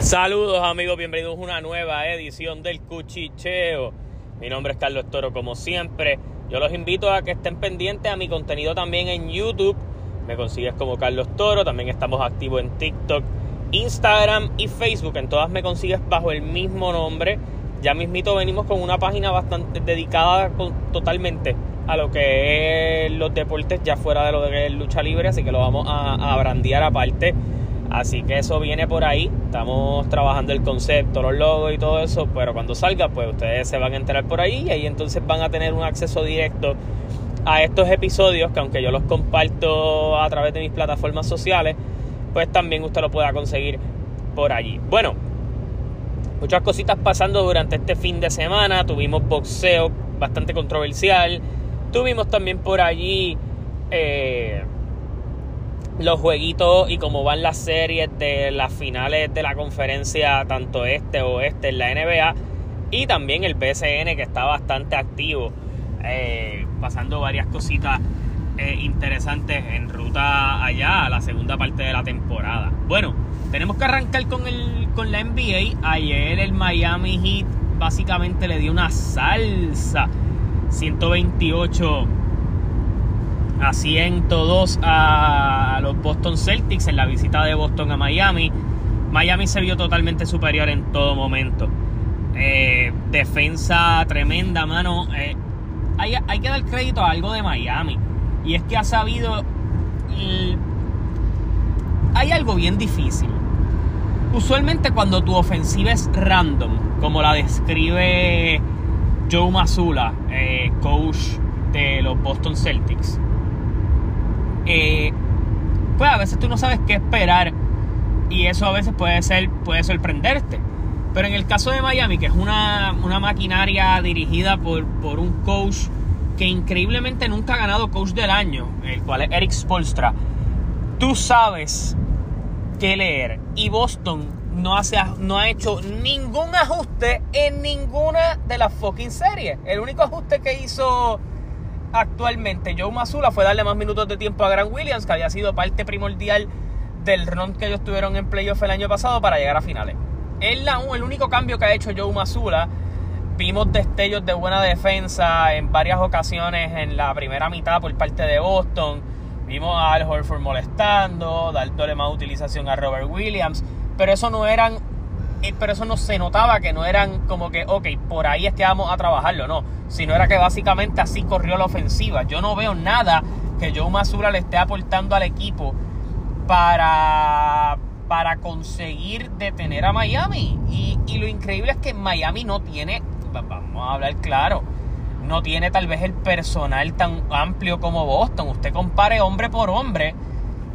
Saludos amigos, bienvenidos a una nueva edición del Cuchicheo. Mi nombre es Carlos Toro, como siempre. Yo los invito a que estén pendientes a mi contenido también en YouTube. Me consigues como Carlos Toro. También estamos activos en TikTok, Instagram y Facebook. En todas me consigues bajo el mismo nombre. Ya mismito venimos con una página bastante dedicada totalmente a lo que es los deportes, ya fuera de lo que es lucha libre. Así que lo vamos a brandear aparte. Así que eso viene por ahí. Estamos trabajando el concepto, los logos y todo eso. Pero cuando salga, pues ustedes se van a enterar por ahí. Y ahí entonces van a tener un acceso directo a estos episodios, que aunque yo los comparto a través de mis plataformas sociales, pues también usted lo pueda conseguir por allí. Bueno, muchas cositas pasando durante este fin de semana. Tuvimos boxeo bastante controversial. Tuvimos también por allí los jueguitos y cómo van las series de las finales de la conferencia, tanto este o oeste en la NBA, y también el BCN, que está bastante activo, pasando varias cositas interesantes en ruta allá a la segunda parte de la temporada. Bueno, tenemos que arrancar con la NBA. Ayer el Miami Heat básicamente le dio una salsa 128-102 a los Boston Celtics en la visita de Boston a Miami. Miami se vio totalmente superior en todo momento. Defensa tremenda, mano. Hay que dar crédito a algo de Miami, y es que ha sabido... Hay algo bien difícil. Usualmente cuando tu ofensiva es random, como la describe Joe Mazzulla, coach de los Boston Celtics, pues a veces tú no sabes qué esperar, y eso a veces puede sorprenderte. Pero en el caso de Miami, que es una maquinaria dirigida por un coach que increíblemente nunca ha ganado coach del año, el cual es Eric Spoelstra, tú sabes qué leer. Y Boston no ha hecho ningún ajuste en ninguna de las fucking series. El único ajuste que hizo actualmente Joe Mazzulla fue darle más minutos de tiempo a Grant Williams, que había sido parte primordial del run que ellos tuvieron en playoff el año pasado para llegar a finales. Es el único cambio que ha hecho Joe Mazzulla. Vimos destellos de buena defensa en varias ocasiones en la primera mitad por parte de Boston. Vimos a Al Horford molestando, dándole más utilización a Robert Williams, pero eso no se notaba que no eran como que, ok, por ahí es que vamos a trabajarlo, no, sino era que básicamente así corrió la ofensiva. Yo no veo nada que Joe Mazzulla le esté aportando al equipo para conseguir detener a Miami. Y lo increíble es que Miami no tiene, vamos a hablar claro, no tiene tal vez el personal tan amplio como Boston. Usted compare hombre por hombre,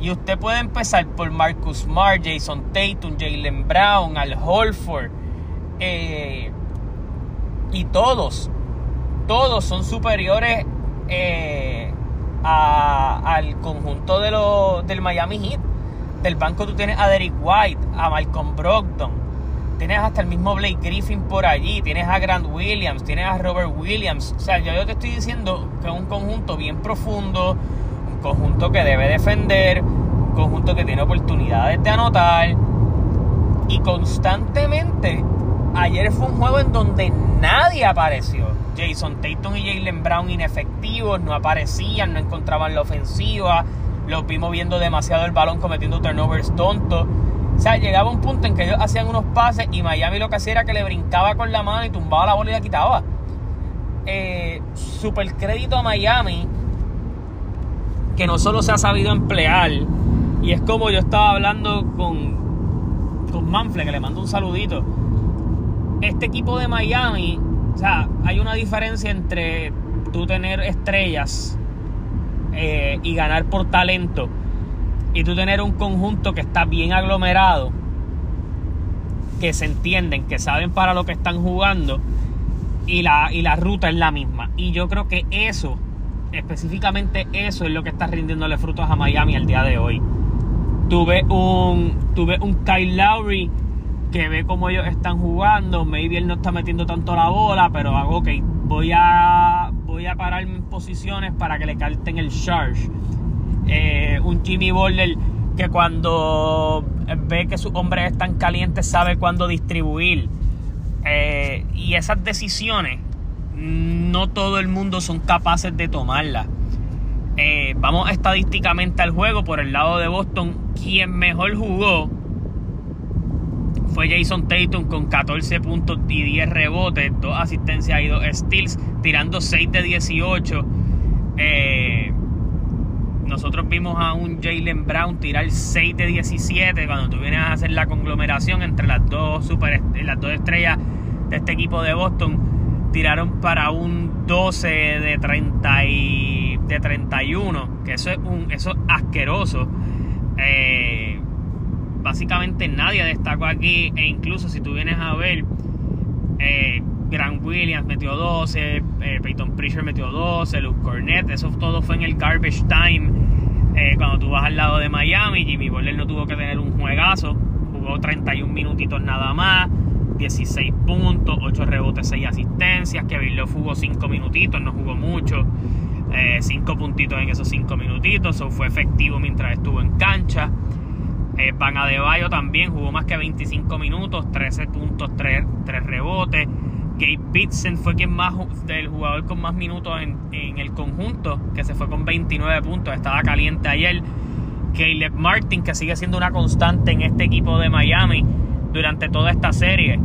y usted puede empezar por Marcus Smart, Jason Tatum, Jaylen Brown, Al Horford, y todos son superiores al conjunto del Miami Heat. Del banco tú tienes a Derrick White, a Malcolm Brogdon, tienes hasta el mismo Blake Griffin por allí, tienes a Grant Williams, tienes a Robert Williams. O sea, yo te estoy diciendo que es un conjunto bien profundo, un conjunto que debe defender, un conjunto que tiene oportunidades de anotar. Y constantemente, ayer fue un juego en donde nadie apareció. Jason Tatum y Jaylen Brown inefectivos, no aparecían, no encontraban la ofensiva. Los vi moviendo demasiado el balón, cometiendo turnovers tontos. O sea, llegaba un punto en que ellos hacían unos pases y Miami lo que hacía era que le brincaba con la mano y tumbaba la bola y la quitaba. Super crédito a Miami, que no solo se ha sabido emplear. Y es como yo estaba hablando con Manfle, que le mando un saludito. Este equipo de Miami, o sea, hay una diferencia entre tú tener estrellas y ganar por talento, y tú tener un conjunto que está bien aglomerado, que se entienden, que saben para lo que están jugando, y la ruta es la misma. Y yo creo que eso, específicamente eso, es lo que está rindiéndole frutos a Miami al día de hoy. Tuve un Kyle Lowry que ve cómo ellos están jugando. Maybe él no está metiendo tanto la bola, pero hago okay, voy a pararme en posiciones para que le carten el charge. Un Jimmy Butler que cuando ve que sus hombres están calientes sabe cuándo distribuir. Y esas decisiones no todo el mundo son capaces de tomarlas. Vamos estadísticamente al juego. Por el lado de Boston, quien mejor jugó fue Jason Tatum con 14 puntos y 10 rebotes, 2 asistencias y 2 steals, tirando 6 de 18. Nosotros vimos a un Jaylen Brown tirar 6 de 17. Cuando tú vienes a hacer la conglomeración entre las dos estrellas de este equipo de Boston, tiraron para un 12 de 31, que eso es asqueroso. Básicamente nadie destacó aquí, e incluso si tú vienes a ver, Grant Williams metió 12, Peyton Pritchard metió 12, Luke Cornett, eso todo fue en el garbage time. Cuando tú vas al lado de Miami, Jimmy Butler no tuvo que tener un juegazo, jugó 31 minutitos nada más, 16 puntos, 8 rebotes, 6 asistencias. Kevin Love jugó 5 minutitos, no jugó mucho, 5 puntitos en esos 5 minutitos, so fue efectivo mientras estuvo en cancha. Bam Adebayo también jugó más que 25 minutos, 13 puntos, 3 rebotes. Gabe Vincent fue el jugador con más minutos en el conjunto, que se fue con 29 puntos, estaba caliente ayer. Caleb Martin, que sigue siendo una constante en este equipo de Miami durante toda esta serie,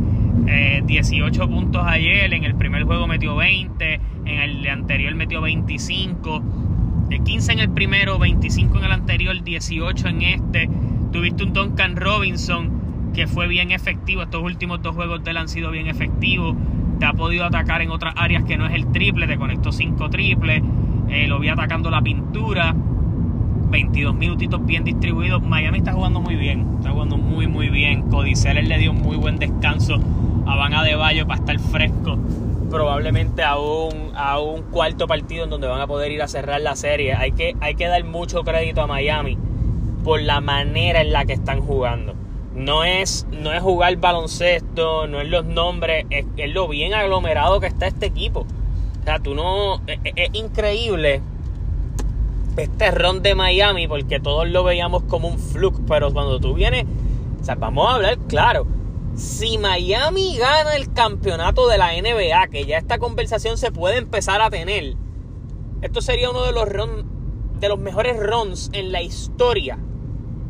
18 puntos ayer. En el primer juego metió 20, en el anterior metió 25, 15 en el primero, 25 en el anterior, 18 en este. Tuviste un Duncan Robinson que fue bien efectivo. Estos últimos dos juegos de él han sido bien efectivos. Te ha podido atacar en otras áreas que no es el triple. Te conectó 5 triples. Lo vi atacando la pintura. 22 minutitos bien distribuidos. Miami está jugando muy bien. Está jugando muy, muy bien. Cody Zeller le dio un muy buen descanso a Bam Adebayo para estar fresco. Probablemente a un cuarto partido en donde van a poder ir a cerrar la serie. Hay que dar mucho crédito a Miami por la manera en la que están jugando. No es jugar baloncesto, no es los nombres, es lo bien aglomerado que está este equipo. O sea, es increíble este ron de Miami, porque todos lo veíamos como un fluke, pero cuando tú vienes, o sea, vamos a hablar claro. Si Miami gana el campeonato de la NBA, que ya esta conversación se puede empezar a tener, esto sería uno de los mejores runs en la historia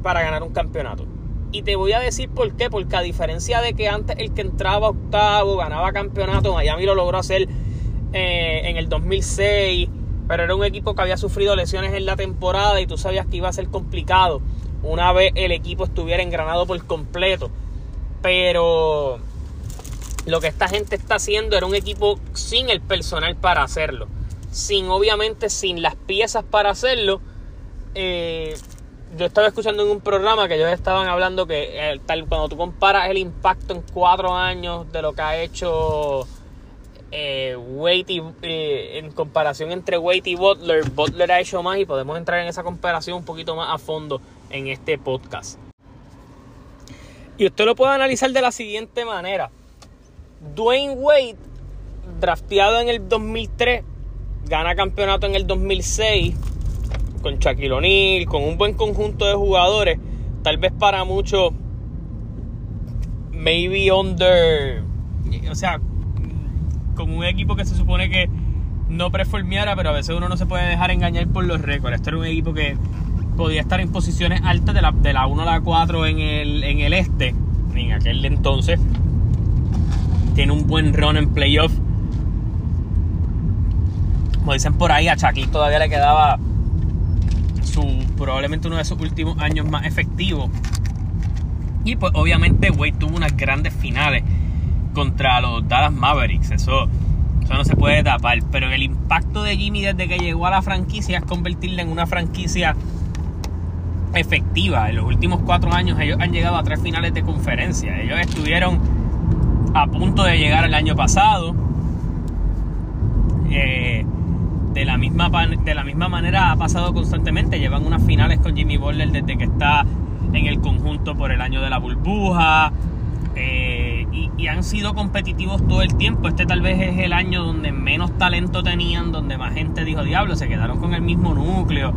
para ganar un campeonato. Y te voy a decir por qué. Porque a diferencia de que antes el que entraba octavo ganaba campeonato, Miami lo logró hacer en el 2006, pero era un equipo que había sufrido lesiones en la temporada y tú sabías que iba a ser complicado una vez el equipo estuviera engranado por completo. Pero lo que esta gente está haciendo, era un equipo sin el personal para hacerlo, sin las piezas para hacerlo. Yo estaba escuchando en un programa que ellos estaban hablando que cuando tú comparas el impacto en 4 años de lo que ha hecho en comparación entre Wade y Butler ha hecho más, y podemos entrar en esa comparación un poquito más a fondo en este podcast. Y usted lo puede analizar de la siguiente manera. Dwayne Wade, drafteado en el 2003, gana campeonato en el 2006 con Shaquille O'Neal, con un buen conjunto de jugadores. Tal vez para muchos, maybe under, o sea, con un equipo que se supone que no performeara, pero a veces uno no se puede dejar engañar por los récords. Este era un equipo que podía estar en posiciones altas de la 1 a la 4 en el este, en aquel entonces. Tiene un buen run en playoff. Como dicen por ahí, a Shaquille todavía le quedaba probablemente uno de sus últimos años más efectivos. Y pues obviamente Wade tuvo unas grandes finales contra los Dallas Mavericks. Eso no se puede tapar. Pero el impacto de Jimmy desde que llegó a la franquicia es convertirla en una franquicia efectiva. En los últimos 4 años ellos han llegado a 3 finales de conferencia. Ellos estuvieron a punto de llegar el año pasado. De la misma manera ha pasado constantemente. Llevan unas finales con Jimmy Butler desde que está en el conjunto por el año de la burbuja, y han sido competitivos todo el tiempo. Este tal vez es el año donde menos talento tenían, donde más gente dijo, diablo, se quedaron con el mismo núcleo,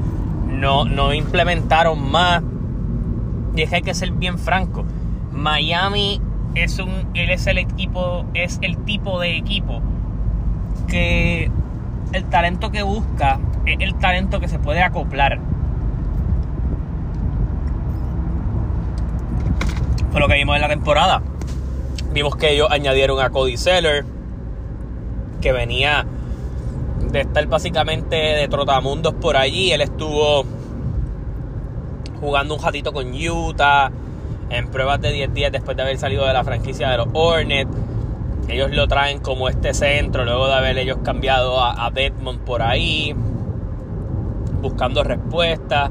no implementaron más. y es que hay que ser bien franco, Miami es el tipo de equipo que el talento que busca es el talento que se puede acoplar. Fue lo que vimos en la temporada. Vimos que ellos añadieron a Cody Zeller, que venía de estar básicamente de trotamundos por allí. Él estuvo jugando un ratito con Utah en pruebas de 10 días después de haber salido de la franquicia de los Hornets. Ellos lo traen como este centro luego de haber ellos cambiado a Bedmont por ahí, buscando respuestas.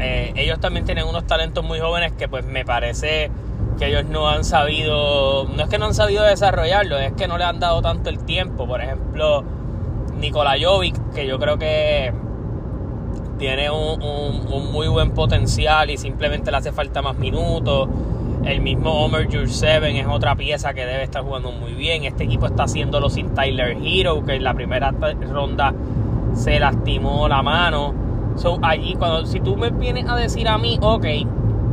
Ellos también tienen unos talentos muy jóvenes que pues me parece que ellos no han sabido, no es que no han sabido desarrollarlo, es que no le han dado tanto el tiempo. Por ejemplo, Nikola Jokic, que yo creo que tiene un muy buen potencial y simplemente le hace falta más minutos. El mismo Omer Jurseven es otra pieza que debe estar jugando muy bien. Este equipo está haciéndolo sin Tyler Herro, que en la primera ronda se lastimó la mano. So, allí, si tú me vienes a decir a mí, ok,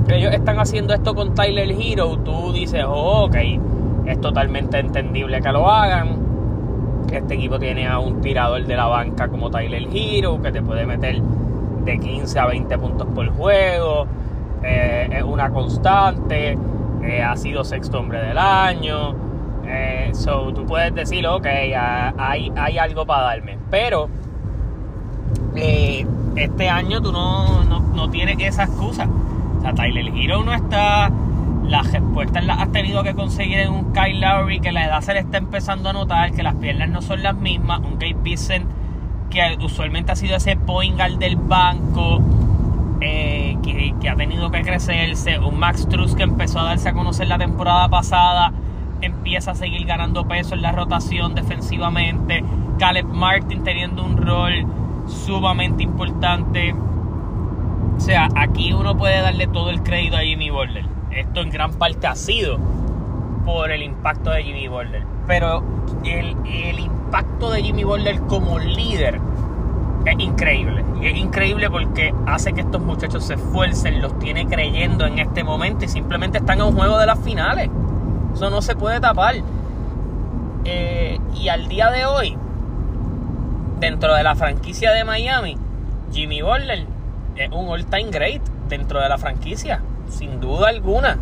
ellos están haciendo esto con Tyler Herro, tú dices, ok, es totalmente entendible que lo hagan. Este equipo tiene a un tirador de la banca como Tyler Herro, que te puede meter de 15 a 20 puntos por juego. Es una constante, ha sido sexto hombre del año, so tú puedes decir, ok, hay algo para darme, pero este año tú no tienes esa excusa. O sea, Tyler Herro no está, las respuestas las has tenido que conseguir en un Kyle Lowry que la edad se le está empezando a notar, que las piernas no son las mismas, un Gabe Vincent que usualmente ha sido ese point guard del banco, que ha tenido que crecerse, un Max Strus que empezó a darse a conocer la temporada pasada, empieza a seguir ganando peso en la rotación defensivamente, Caleb Martin teniendo un rol sumamente importante. O sea, aquí uno puede darle todo el crédito a Jimmy Butler. Esto en gran parte ha sido por el impacto de Jimmy Butler, pero el impacto de Jimmy Butler como líder es increíble. Y es increíble porque hace que estos muchachos se esfuercen, los tiene creyendo en este momento y simplemente están a un juego de las finales. Eso no se puede tapar. Y al día de hoy, dentro de la franquicia de Miami, Jimmy Butler es un all-time great dentro de la franquicia, sin duda alguna.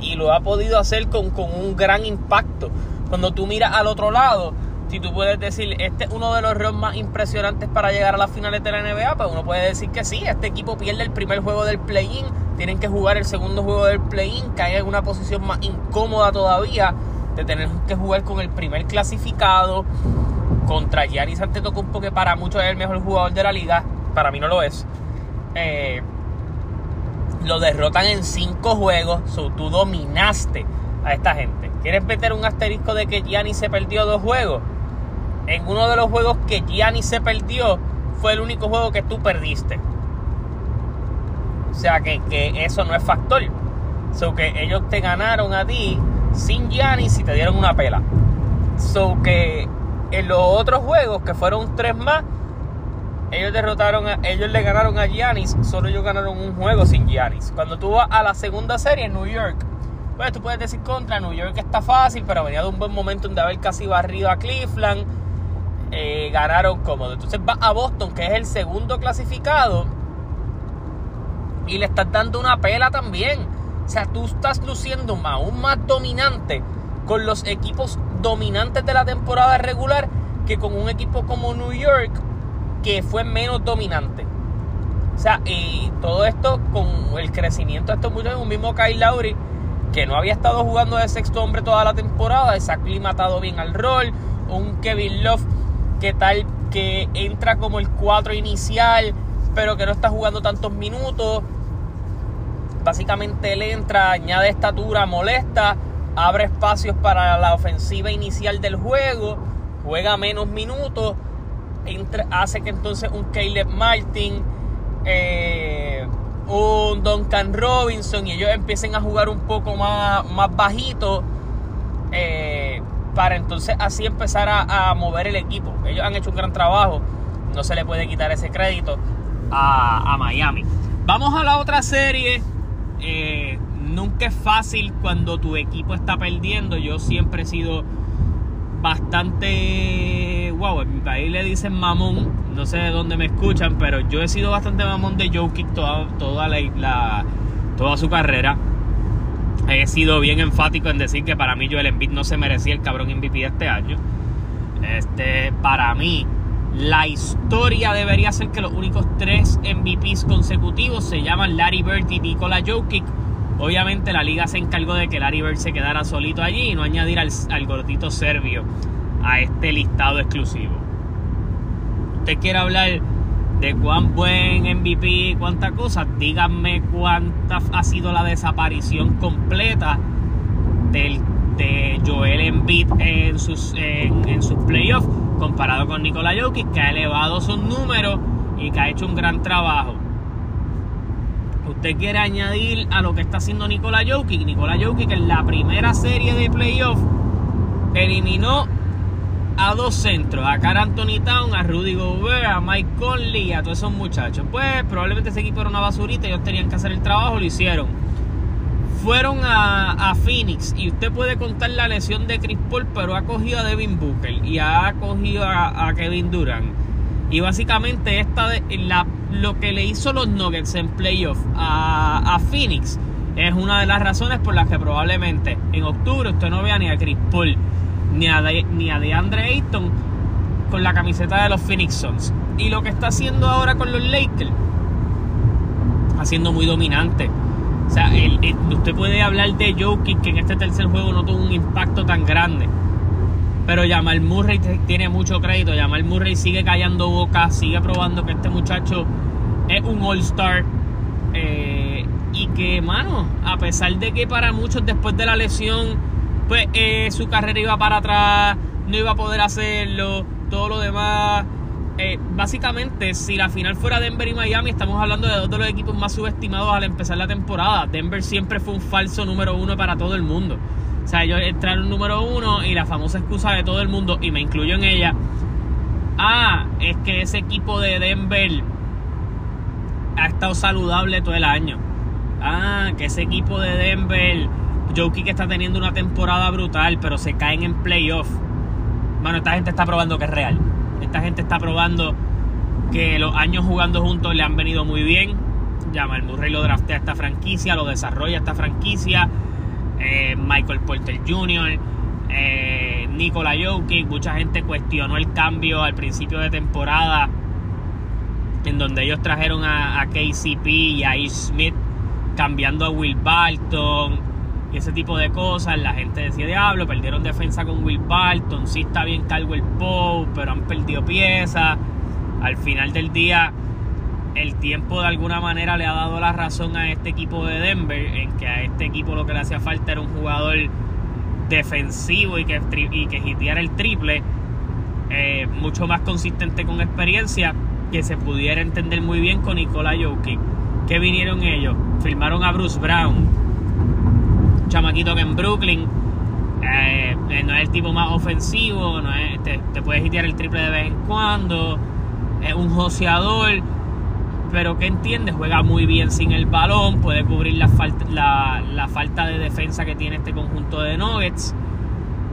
Y lo ha podido hacer con un gran impacto. Cuando tú miras al otro lado, si tú puedes decir, este es uno de los roles más impresionantes para llegar a las finales de la NBA, pues uno puede decir que sí, este equipo pierde el primer juego del play-in, tienen que jugar el segundo juego del play-in, cae en una posición más incómoda todavía de tener que jugar con el primer clasificado, contra Giannis Antetokounmpo, que para muchos es el mejor jugador de la liga, para mí no lo es. Lo derrotan en 5 juegos, so tú dominaste a esta gente. ¿Quieres meter un asterisco de que Giannis se perdió 2 juegos? En uno de los juegos que Giannis se perdió, fue el único juego que tú perdiste. O sea, que eso no es factor. So que ellos te ganaron a ti sin Giannis y te dieron una pela. So que en los otros juegos, que fueron 3 más, ellos le ganaron a Giannis, solo ellos ganaron un juego sin Giannis. Cuando tú vas a la segunda serie en New York, pues tú puedes decir contra New York está fácil, pero venía de un buen momento de haber casi barrido a Cleveland. Ganaron cómodo. Entonces vas a Boston, que es el segundo clasificado, y le estás dando una pela también. O sea, tú estás luciendo aún más dominante con los equipos dominantes de la temporada regular que con un equipo como New York, que fue menos dominante. O sea, y todo esto con el crecimiento de estos muchachos, un mismo Kyle Lowry, que no había estado jugando de sexto hombre toda la temporada, se ha aclimatado bien al rol, un Kevin Love que tal que entra como el 4 inicial, pero que no está jugando tantos minutos. Básicamente él entra, añade estatura, molesta, abre espacios para la ofensiva inicial del juego, juega menos minutos, hace que entonces un Caleb Martin, un Duncan Robinson y ellos empiecen a jugar un poco más bajito, para entonces así empezar a mover el equipo. Ellos han hecho un gran trabajo, no se le puede quitar ese crédito a Miami. Vamos a la otra serie, nunca es fácil cuando tu equipo está perdiendo. Yo siempre he sido bastante, wow, en mi país le dicen mamón, no sé de dónde me escuchan, pero yo he sido bastante mamón de Jokic toda su carrera. He sido bien enfático en decir que para mí Joel Embiid no se merecía el cabrón MVP de este año. Para mí la historia debería ser que los únicos 3 MVPs consecutivos se llaman Larry Bird y Nikola Jokic. Obviamente la liga se encargó de que Larry Bird se quedara solito allí y no añadir al gordito serbio a este listado exclusivo. Usted quiere hablar de cuán buen MVP, cuánta cosa, díganme cuánta ha sido la desaparición completa de Joel Embiid en sus playoffs comparado con Nikola Jokic, que ha elevado sus números y que ha hecho un gran trabajo. Usted quiere añadir a lo que está haciendo Nikola Jokic. Nikola Jokic en la primera serie de playoffs eliminó a 2 centros, a Karl Anthony Towns, a Rudy Gobert, a Mike Conley, a todos esos muchachos. Pues probablemente ese equipo era una basurita, ellos tenían que hacer el trabajo, lo hicieron. Fueron a Phoenix y usted puede contar la lesión de Chris Paul, pero ha cogido a Devin Booker y ha cogido a Kevin Durant. Y básicamente lo que le hizo los Nuggets en playoff a Phoenix es una de las razones por las que probablemente en octubre usted no vea ni a Chris Paul ni a DeAndre Ayton con la camiseta de los Phoenix Suns. Y lo que está haciendo ahora con los Lakers, haciendo muy dominante. O sea, usted puede hablar de Jokic, que en este tercer juego no tuvo un impacto tan grande, pero Jamal Murray tiene mucho crédito. Jamal Murray sigue callando boca, sigue probando que este muchacho es un All-Star, y que, mano, a pesar de que para muchos después de la lesión, pues su carrera iba para atrás, no iba a poder hacerlo, todo lo demás. Básicamente, si la final fuera Denver y Miami, estamos hablando de 2 de los equipos más subestimados al empezar la temporada. Denver siempre fue un falso número 1 para todo el mundo. O sea, ellos entraron número 1 y la famosa excusa de todo el mundo, y me incluyo en ella, es que ese equipo de Denver ha estado saludable todo el año. Que ese equipo de Denver, Jokic está teniendo una temporada brutal, pero se caen en playoff. Bueno, esta gente está probando que es real. Esta gente está probando que los años jugando juntos le han venido muy bien. Jamal Murray lo draftea a esta franquicia, lo desarrolla a esta franquicia. Michael Porter Jr., Nikola Jokic. Mucha gente cuestionó el cambio al principio de temporada, en donde ellos trajeron a KCP y a Ish Smith, cambiando a Will Barton y ese tipo de cosas. La gente decía, diablo, perdieron defensa con Will Barton, sí está bien Caldwell Pope, pero han perdido piezas. Al final del día, el tiempo de alguna manera le ha dado la razón a este equipo de Denver, en que a este equipo lo que le hacía falta era un jugador defensivo y que hiteara el triple, mucho más consistente, con experiencia, que se pudiera entender muy bien con Nikola Jokic. ¿Qué vinieron ellos? Firmaron a Bruce Brown, chamaquito que en Brooklyn no es el tipo más ofensivo, no es, te puedes hitear el triple de vez en cuando, es un joseador, pero que entiende, juega muy bien sin el balón, puede cubrir la falta de defensa que tiene este conjunto de Nuggets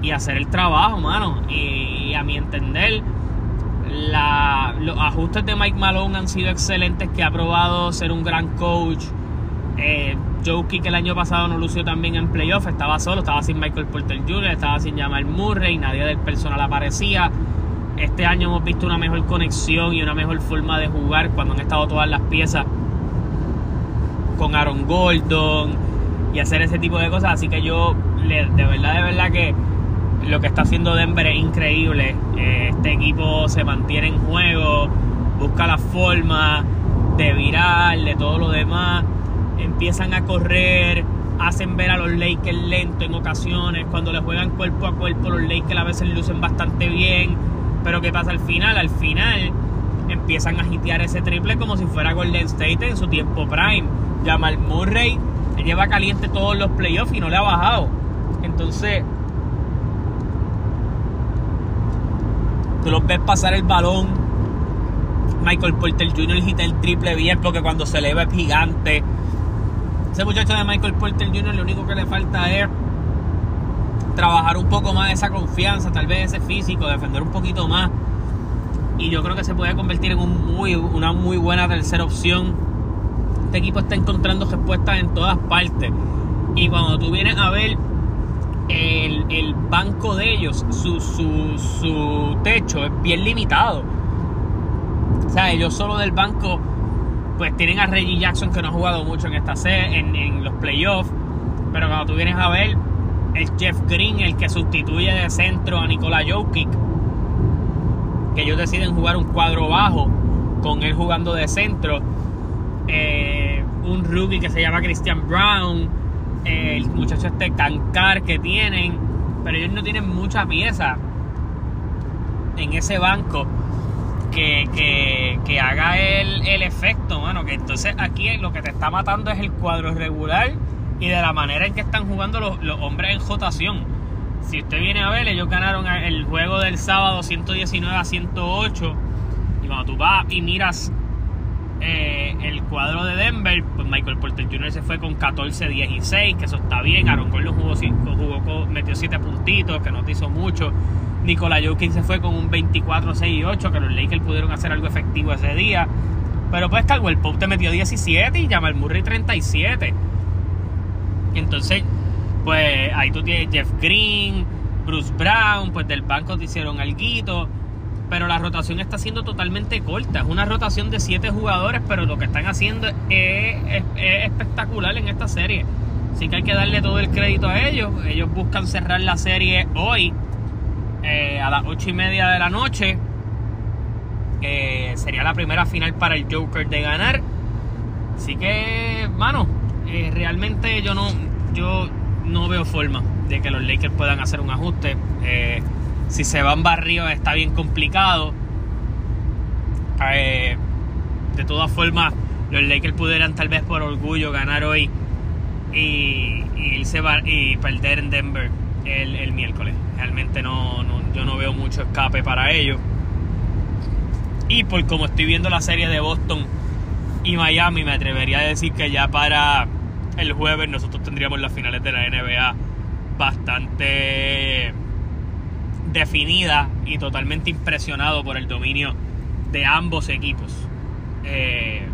y hacer el trabajo, mano. Y a mi entender, los ajustes de Mike Malone han sido excelentes, que ha probado ser un gran coach. Jokic el año pasado no lució también en playoff, estaba solo, estaba sin Michael Porter Jr., estaba sin Jamal Murray, nadie del personal aparecía. Este año hemos visto una mejor conexión y una mejor forma de jugar cuando han estado todas las piezas con Aaron Gordon y hacer ese tipo de cosas. Así que yo, de verdad que lo que está haciendo Denver es increíble. Este equipo se mantiene en juego, busca la forma de virar, de todo lo demás. Empiezan a correr, hacen ver a los Lakers lento en ocasiones. Cuando le juegan cuerpo a cuerpo, los Lakers a veces lucen bastante bien. Pero ¿qué pasa al final? Al final empiezan a hitear ese triple como si fuera Golden State en su tiempo prime. Jamal Murray lleva caliente todos los playoffs y no le ha bajado. Entonces, tú los ves pasar el balón. Michael Porter Jr. hita el triple bien, porque cuando se eleva es gigante. Ese muchacho de Michael Porter Jr., lo único que le falta es trabajar un poco más esa confianza, tal vez ese físico, defender un poquito más. Y yo creo que se puede convertir en una muy buena tercera opción. Este equipo está encontrando respuestas en todas partes. Y cuando tú vienes a ver el banco de ellos, su techo es bien limitado. O sea, ellos solo del banco pues tienen a Reggie Jackson, que no ha jugado mucho en esta serie, en los playoffs. Pero cuando tú vienes a ver, el Jeff Green, el que sustituye de centro a Nikola Jokic, que ellos deciden jugar un cuadro bajo con él jugando de centro, un rookie que se llama Christian Brown, el muchacho este Cancar que tienen, pero ellos no tienen mucha pieza en ese banco que haga el efecto, mano. Que entonces aquí lo que te está matando es el cuadro regular y de la manera en que están jugando los hombres en rotación. Si usted viene a ver, ellos ganaron el juego del sábado 119-108. Y cuando tú vas y miras el cuadro de Denver, pues Michael Porter Jr. se fue con 14-16, que eso está bien. Aaron Gordon metió 7 puntitos, que no te hizo mucho. Nikola Jokic se fue con un 24-6-8, que los Lakers pudieron hacer algo efectivo ese día. Pero pues Caldwell Pope te metió 17 y Jamal Murray 37. Entonces, pues ahí tú tienes Jeff Green, Bruce Brown, pues del banco te hicieron alguito, pero la rotación está siendo totalmente corta. Es una rotación de 7 jugadores, pero lo que están haciendo es espectacular en esta serie. Así que hay que darle todo el crédito a ellos. Ellos buscan cerrar la serie hoy a las 8:30 de la noche. Sería la primera final para el Joker de ganar. Así que, mano, realmente yo no veo forma de que los Lakers puedan hacer un ajuste. Si se van barridos está bien complicado. De todas formas, los Lakers pudieran tal vez por orgullo ganar hoy y perder en Denver el miércoles. Realmente yo no veo mucho escape para ellos. Y por como estoy viendo la serie de Boston y Miami, me atrevería a decir que ya para el jueves nosotros tendríamos las finales de la NBA bastante definidas y totalmente impresionado por el dominio de ambos equipos en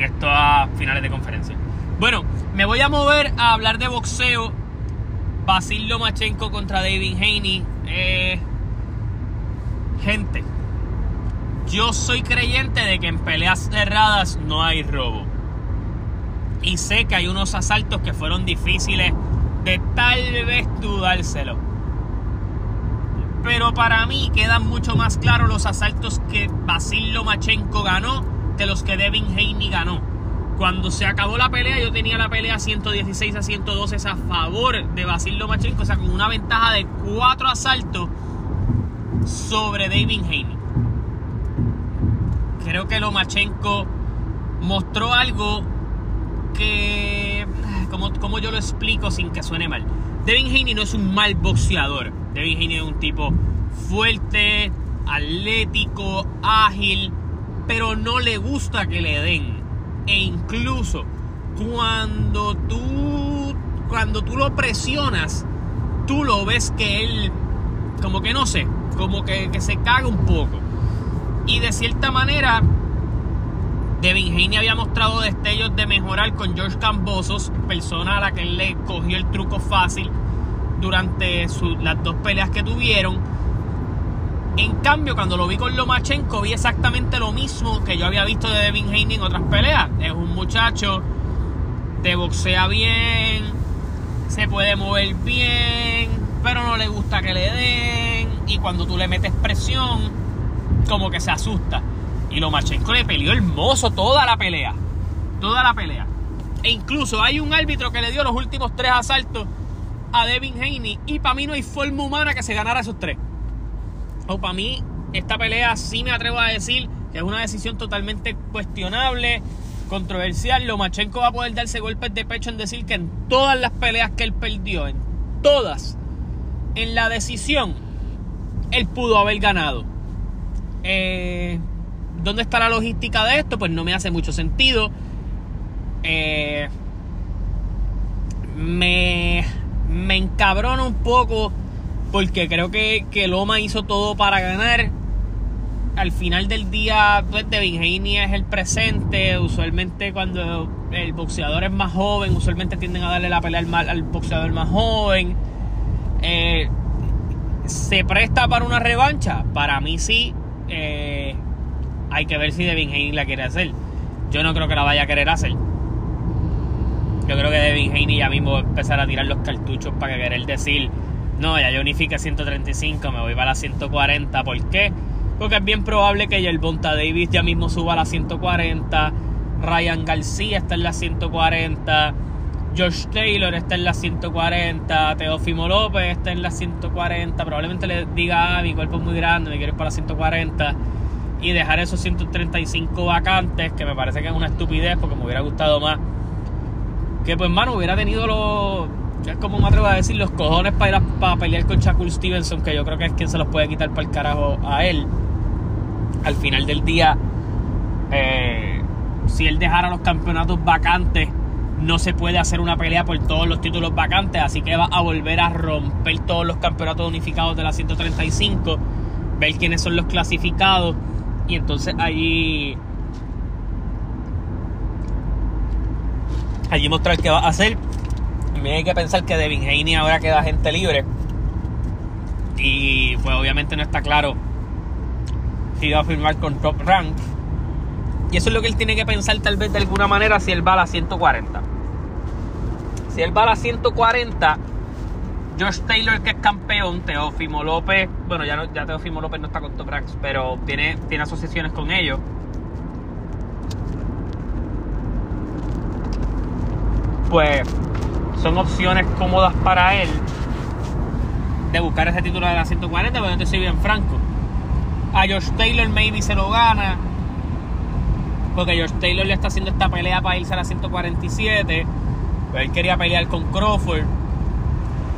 estas finales de conferencia. Bueno, me voy a mover a hablar de boxeo. Vasyl Lomachenko contra Devin Haney. Gente, yo soy creyente de que en peleas cerradas no hay robo. Y sé que hay unos asaltos que fueron difíciles de tal vez dudárselo. Pero para mí quedan mucho más claros los asaltos que Vasyl Lomachenko ganó que los que Devin Haney ganó. Cuando se acabó la pelea, yo tenía la pelea 116-112 a favor de Vasyl Lomachenko. O sea, con una ventaja de 4 asaltos sobre Devin Haney. Creo que Lomachenko mostró algo que, como yo lo explico sin que suene mal, Devin Haney no es un mal boxeador. Devin Haney es un tipo fuerte, atlético, ágil, pero no le gusta que le den. E incluso cuando tú lo presionas, tú lo ves que él como que no sé, como que se caga un poco. Y de cierta manera Devin Haney había mostrado destellos de mejorar con George Cambosos, persona a la que él le cogió el truco fácil durante las 2 peleas que tuvieron. En cambio, cuando lo vi con Lomachenko, vi exactamente lo mismo que yo había visto de Devin Haney en otras peleas. Es un muchacho, te boxea bien, se puede mover bien, pero no le gusta que le den. Y cuando tú le metes presión, como que se asusta. Y Lomachenko le peleó hermoso toda la pelea. E incluso hay un árbitro que le dio los últimos 3 asaltos a Devin Haney, y para mí no hay forma humana que se ganara esos 3. O para mí esta pelea sí me atrevo a decir que es una decisión totalmente cuestionable, controversial. Lomachenko va a poder darse golpes de pecho en decir que en todas las peleas que él perdió, en todas, en la decisión, él pudo haber ganado. ¿Dónde está la logística de esto? Pues no me hace mucho sentido. Me encabrona un poco porque creo que Loma hizo todo para ganar. Al final del día, pues, Devin Haney es el presente. Usualmente cuando el boxeador es más joven, usualmente tienden a darle la pelea al boxeador más joven. ¿Se presta para una revancha? Para mí sí. Hay que ver si Devin Haney la quiere hacer. Yo no creo que la vaya a querer hacer. Yo creo que Devin Haney ya mismo va a empezar a tirar los cartuchos para querer decir: no, ya yo unifique 135, me voy para la 140. ¿Por qué? Porque es bien probable que Gervonta Davis ya mismo suba a la 140. Ryan García está en la 140. Josh Taylor está en la 140. Teófimo López está en la 140. Probablemente le diga: ah, mi cuerpo es muy grande, me quiero ir para la 140. Y dejar esos 135 vacantes, que me parece que es una estupidez, porque me hubiera gustado más que, pues, mano, hubiera tenido los... es como me atrevo a decir, los cojones para ir para pelear con Shakur Stevenson, que yo creo que es quien se los puede quitar para el carajo a él. Al final del día, si él dejara los campeonatos vacantes, no se puede hacer una pelea por todos los títulos vacantes, así que va a volver a romper todos los campeonatos unificados de la 135, ver quiénes son los clasificados, y entonces allí mostrar qué va a hacer. También hay que pensar que Devin Haney ahora queda gente libre y pues obviamente no está claro si va a firmar con Top Rank, y eso es lo que él tiene que pensar tal vez de alguna manera. Si él va a la 140, si él va a la 140, Josh Taylor, que es campeón, Teófimo López, bueno, ya Teófimo López no está con Top Rank, pero tiene asociaciones con ellos. Pues son opciones cómodas para él de buscar ese título de la 140, pero entonces soy bien franco. A Josh Taylor maybe se lo gana, porque Josh Taylor le está haciendo esta pelea para irse a la 147, pero él quería pelear con Crawford.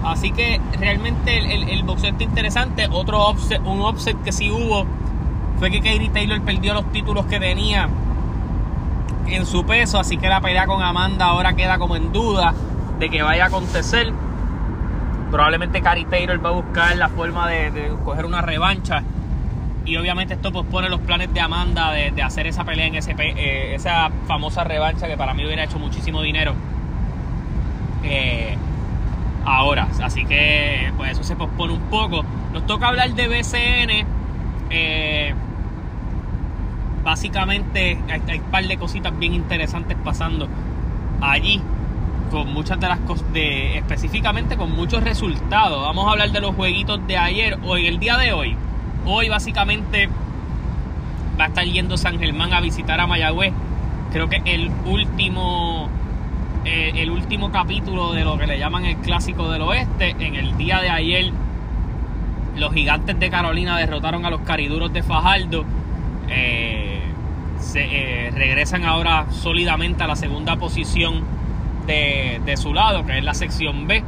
Así que realmente el boxeo está interesante. Otro offset, un offset que sí hubo, fue que Katie Taylor perdió los títulos que tenía en su peso, así que la pelea con Amanda ahora queda como en duda de que vaya a acontecer. Probablemente Katie Taylor va a buscar la forma de coger una revancha, y obviamente esto pospone los planes de Amanda de hacer esa pelea en esa famosa revancha, que para mí hubiera hecho muchísimo dinero ahora, así que pues eso se pospone un poco. Nos toca hablar de BCN. Básicamente hay un par de cositas bien interesantes pasando allí, con muchas de las cosas, específicamente con muchos resultados. Vamos a hablar de los jueguitos de ayer, hoy, el día de hoy. Hoy básicamente va a estar yendo San Germán a visitar a Mayagüez. Creo que el último capítulo de lo que le llaman el Clásico del Oeste. En el día de ayer, los Gigantes de Carolina derrotaron a los Cariduros de Fajardo. Regresan ahora sólidamente a la segunda posición de su lado, que es la sección B.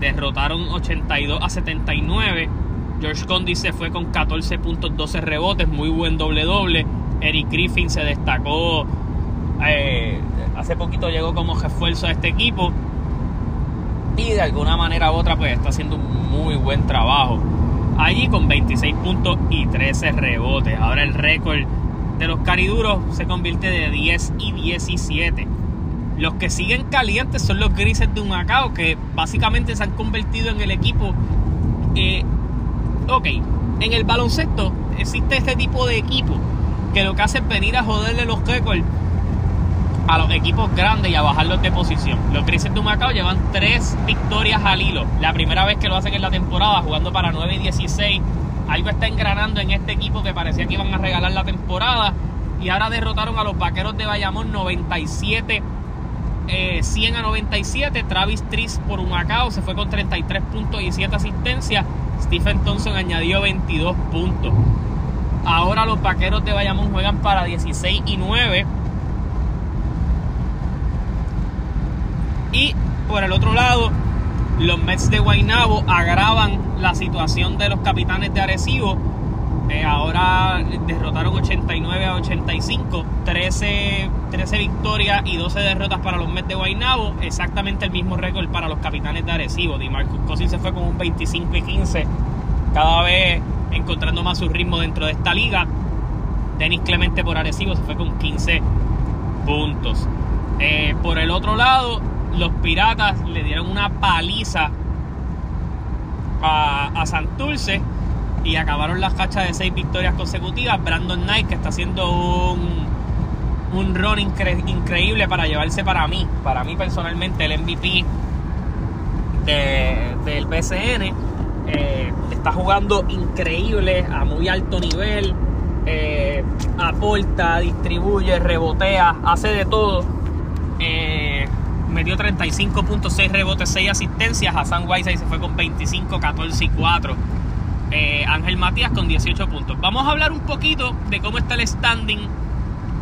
Derrotaron 82-79. George Condi se fue con 14 puntos, 12 rebotes, muy buen doble-doble. Eric Griffin se destacó, hace poquito llegó como refuerzo a este equipo, y de alguna manera u otra pues está haciendo un muy buen trabajo allí con 26 puntos y 13 rebotes. Ahora el récord de los Cariduros se convierte de 10-17. Los que siguen calientes son los Grises de Humacao, que básicamente se han convertido en el equipo... en el baloncesto existe este tipo de equipo que lo que hace es venir a joderle los récords a los equipos grandes y a bajarlos de posición. Los Grises de Humacao llevan 3 victorias al hilo, la primera vez que lo hacen en la temporada, jugando para 9-16. Algo está engranando en este equipo que parecía que iban a regalar la temporada, y ahora derrotaron a los Vaqueros de Bayamón 100-97. Travis Triss por Humacao se fue con 33 puntos y 7 asistencias. Stephen Thompson añadió 22 puntos. Ahora los Vaqueros de Bayamón juegan para 16-9. Y por el otro lado, los Mets de Guaynabo agravan la situación de los Capitanes de Arecibo, Ahora derrotaron 89-85, 13 victorias y 12 derrotas para los Mets de Guaynabo. Exactamente el mismo récord para los Capitanes de Arecibo. DeMarcus Cousins se fue con un 25-15, cada vez encontrando más su ritmo dentro de esta liga. Denis Clemente por Arecibo se fue con 15 puntos. Por el otro lado, los Piratas le dieron una paliza a Santurce y acabaron las cachas de 6 victorias consecutivas. Brandon Knight, que está haciendo un run increíble para llevarse, para mí personalmente, el MVP del BCN. Está jugando increíble, a muy alto nivel. Aporta, distribuye, rebotea, hace de todo. Metió 35 puntos, 6 rebotes, 6 asistencias. Hassan Whiteside se fue con 25, 14 y 4. Ángel Matías con 18 puntos. Vamos a hablar un poquito de cómo está el standing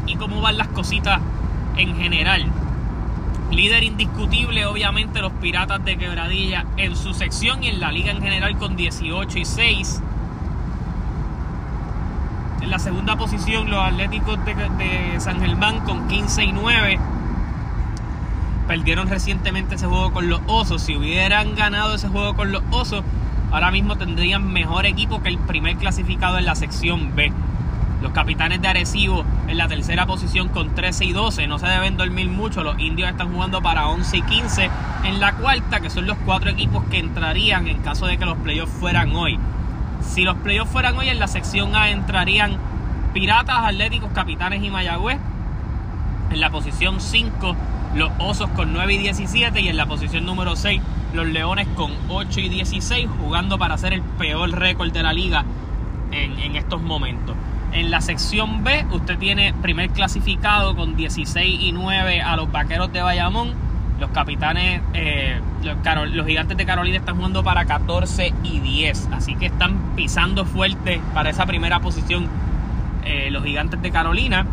y cómo van las cositas en general. Líder indiscutible, obviamente, los Piratas de Quebradilla en su sección y en la liga en general con 18 y 6. En la segunda posición, los Atléticos de San Germán con 15 y 9. Perdieron recientemente ese juego con los Osos. Si hubieran ganado ese juego con los Osos, ahora mismo tendrían mejor equipo que el primer clasificado en la sección B. Los Capitanes de Arecibo en la tercera posición con 13 y 12. No se deben dormir mucho. Los indios están jugando para 11 y 15. En la cuarta, que son los 4 equipos que entrarían en caso de que los playoffs fueran hoy. Si los playoffs fueran hoy, en la sección A entrarían Piratas, Atléticos, Capitanes y Mayagüez. En la posición 5, los Osos con 9 y 17. Y en la posición número 6, los Leones con 8 y 16, jugando para hacer el peor récord de la liga en estos momentos. En la sección B, usted tiene primer clasificado con 16 y 9 a los Vaqueros de Bayamón. Los Capitanes, los Gigantes de Carolina están jugando para 14 y 10. Así que están pisando fuerte para esa primera posición, los Gigantes de Carolina.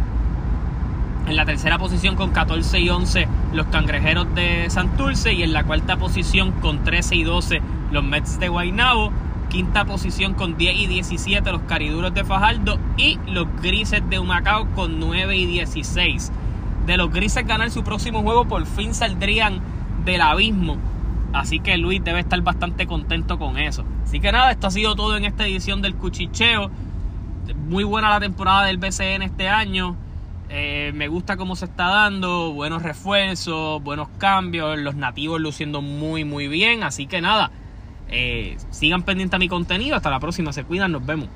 En la tercera posición con 14 y 11 los Cangrejeros de Santurce, y en la cuarta posición con 13 y 12 los Mets de Guaynabo. Quinta posición con 10 y 17 los Cariduros de Fajardo y los Grises de Humacao con 9 y 16. De los Grises ganar su próximo juego, por fin saldrían del abismo. Así que Luis debe estar bastante contento con eso. Así que nada, esto ha sido todo en esta edición del Cuchicheo. Muy buena la temporada del BCN este año. Me gusta cómo se está dando, buenos refuerzos, buenos cambios, los nativos luciendo muy muy bien. Así que nada, sigan pendientes a mi contenido. Hasta la próxima, se cuidan, nos vemos.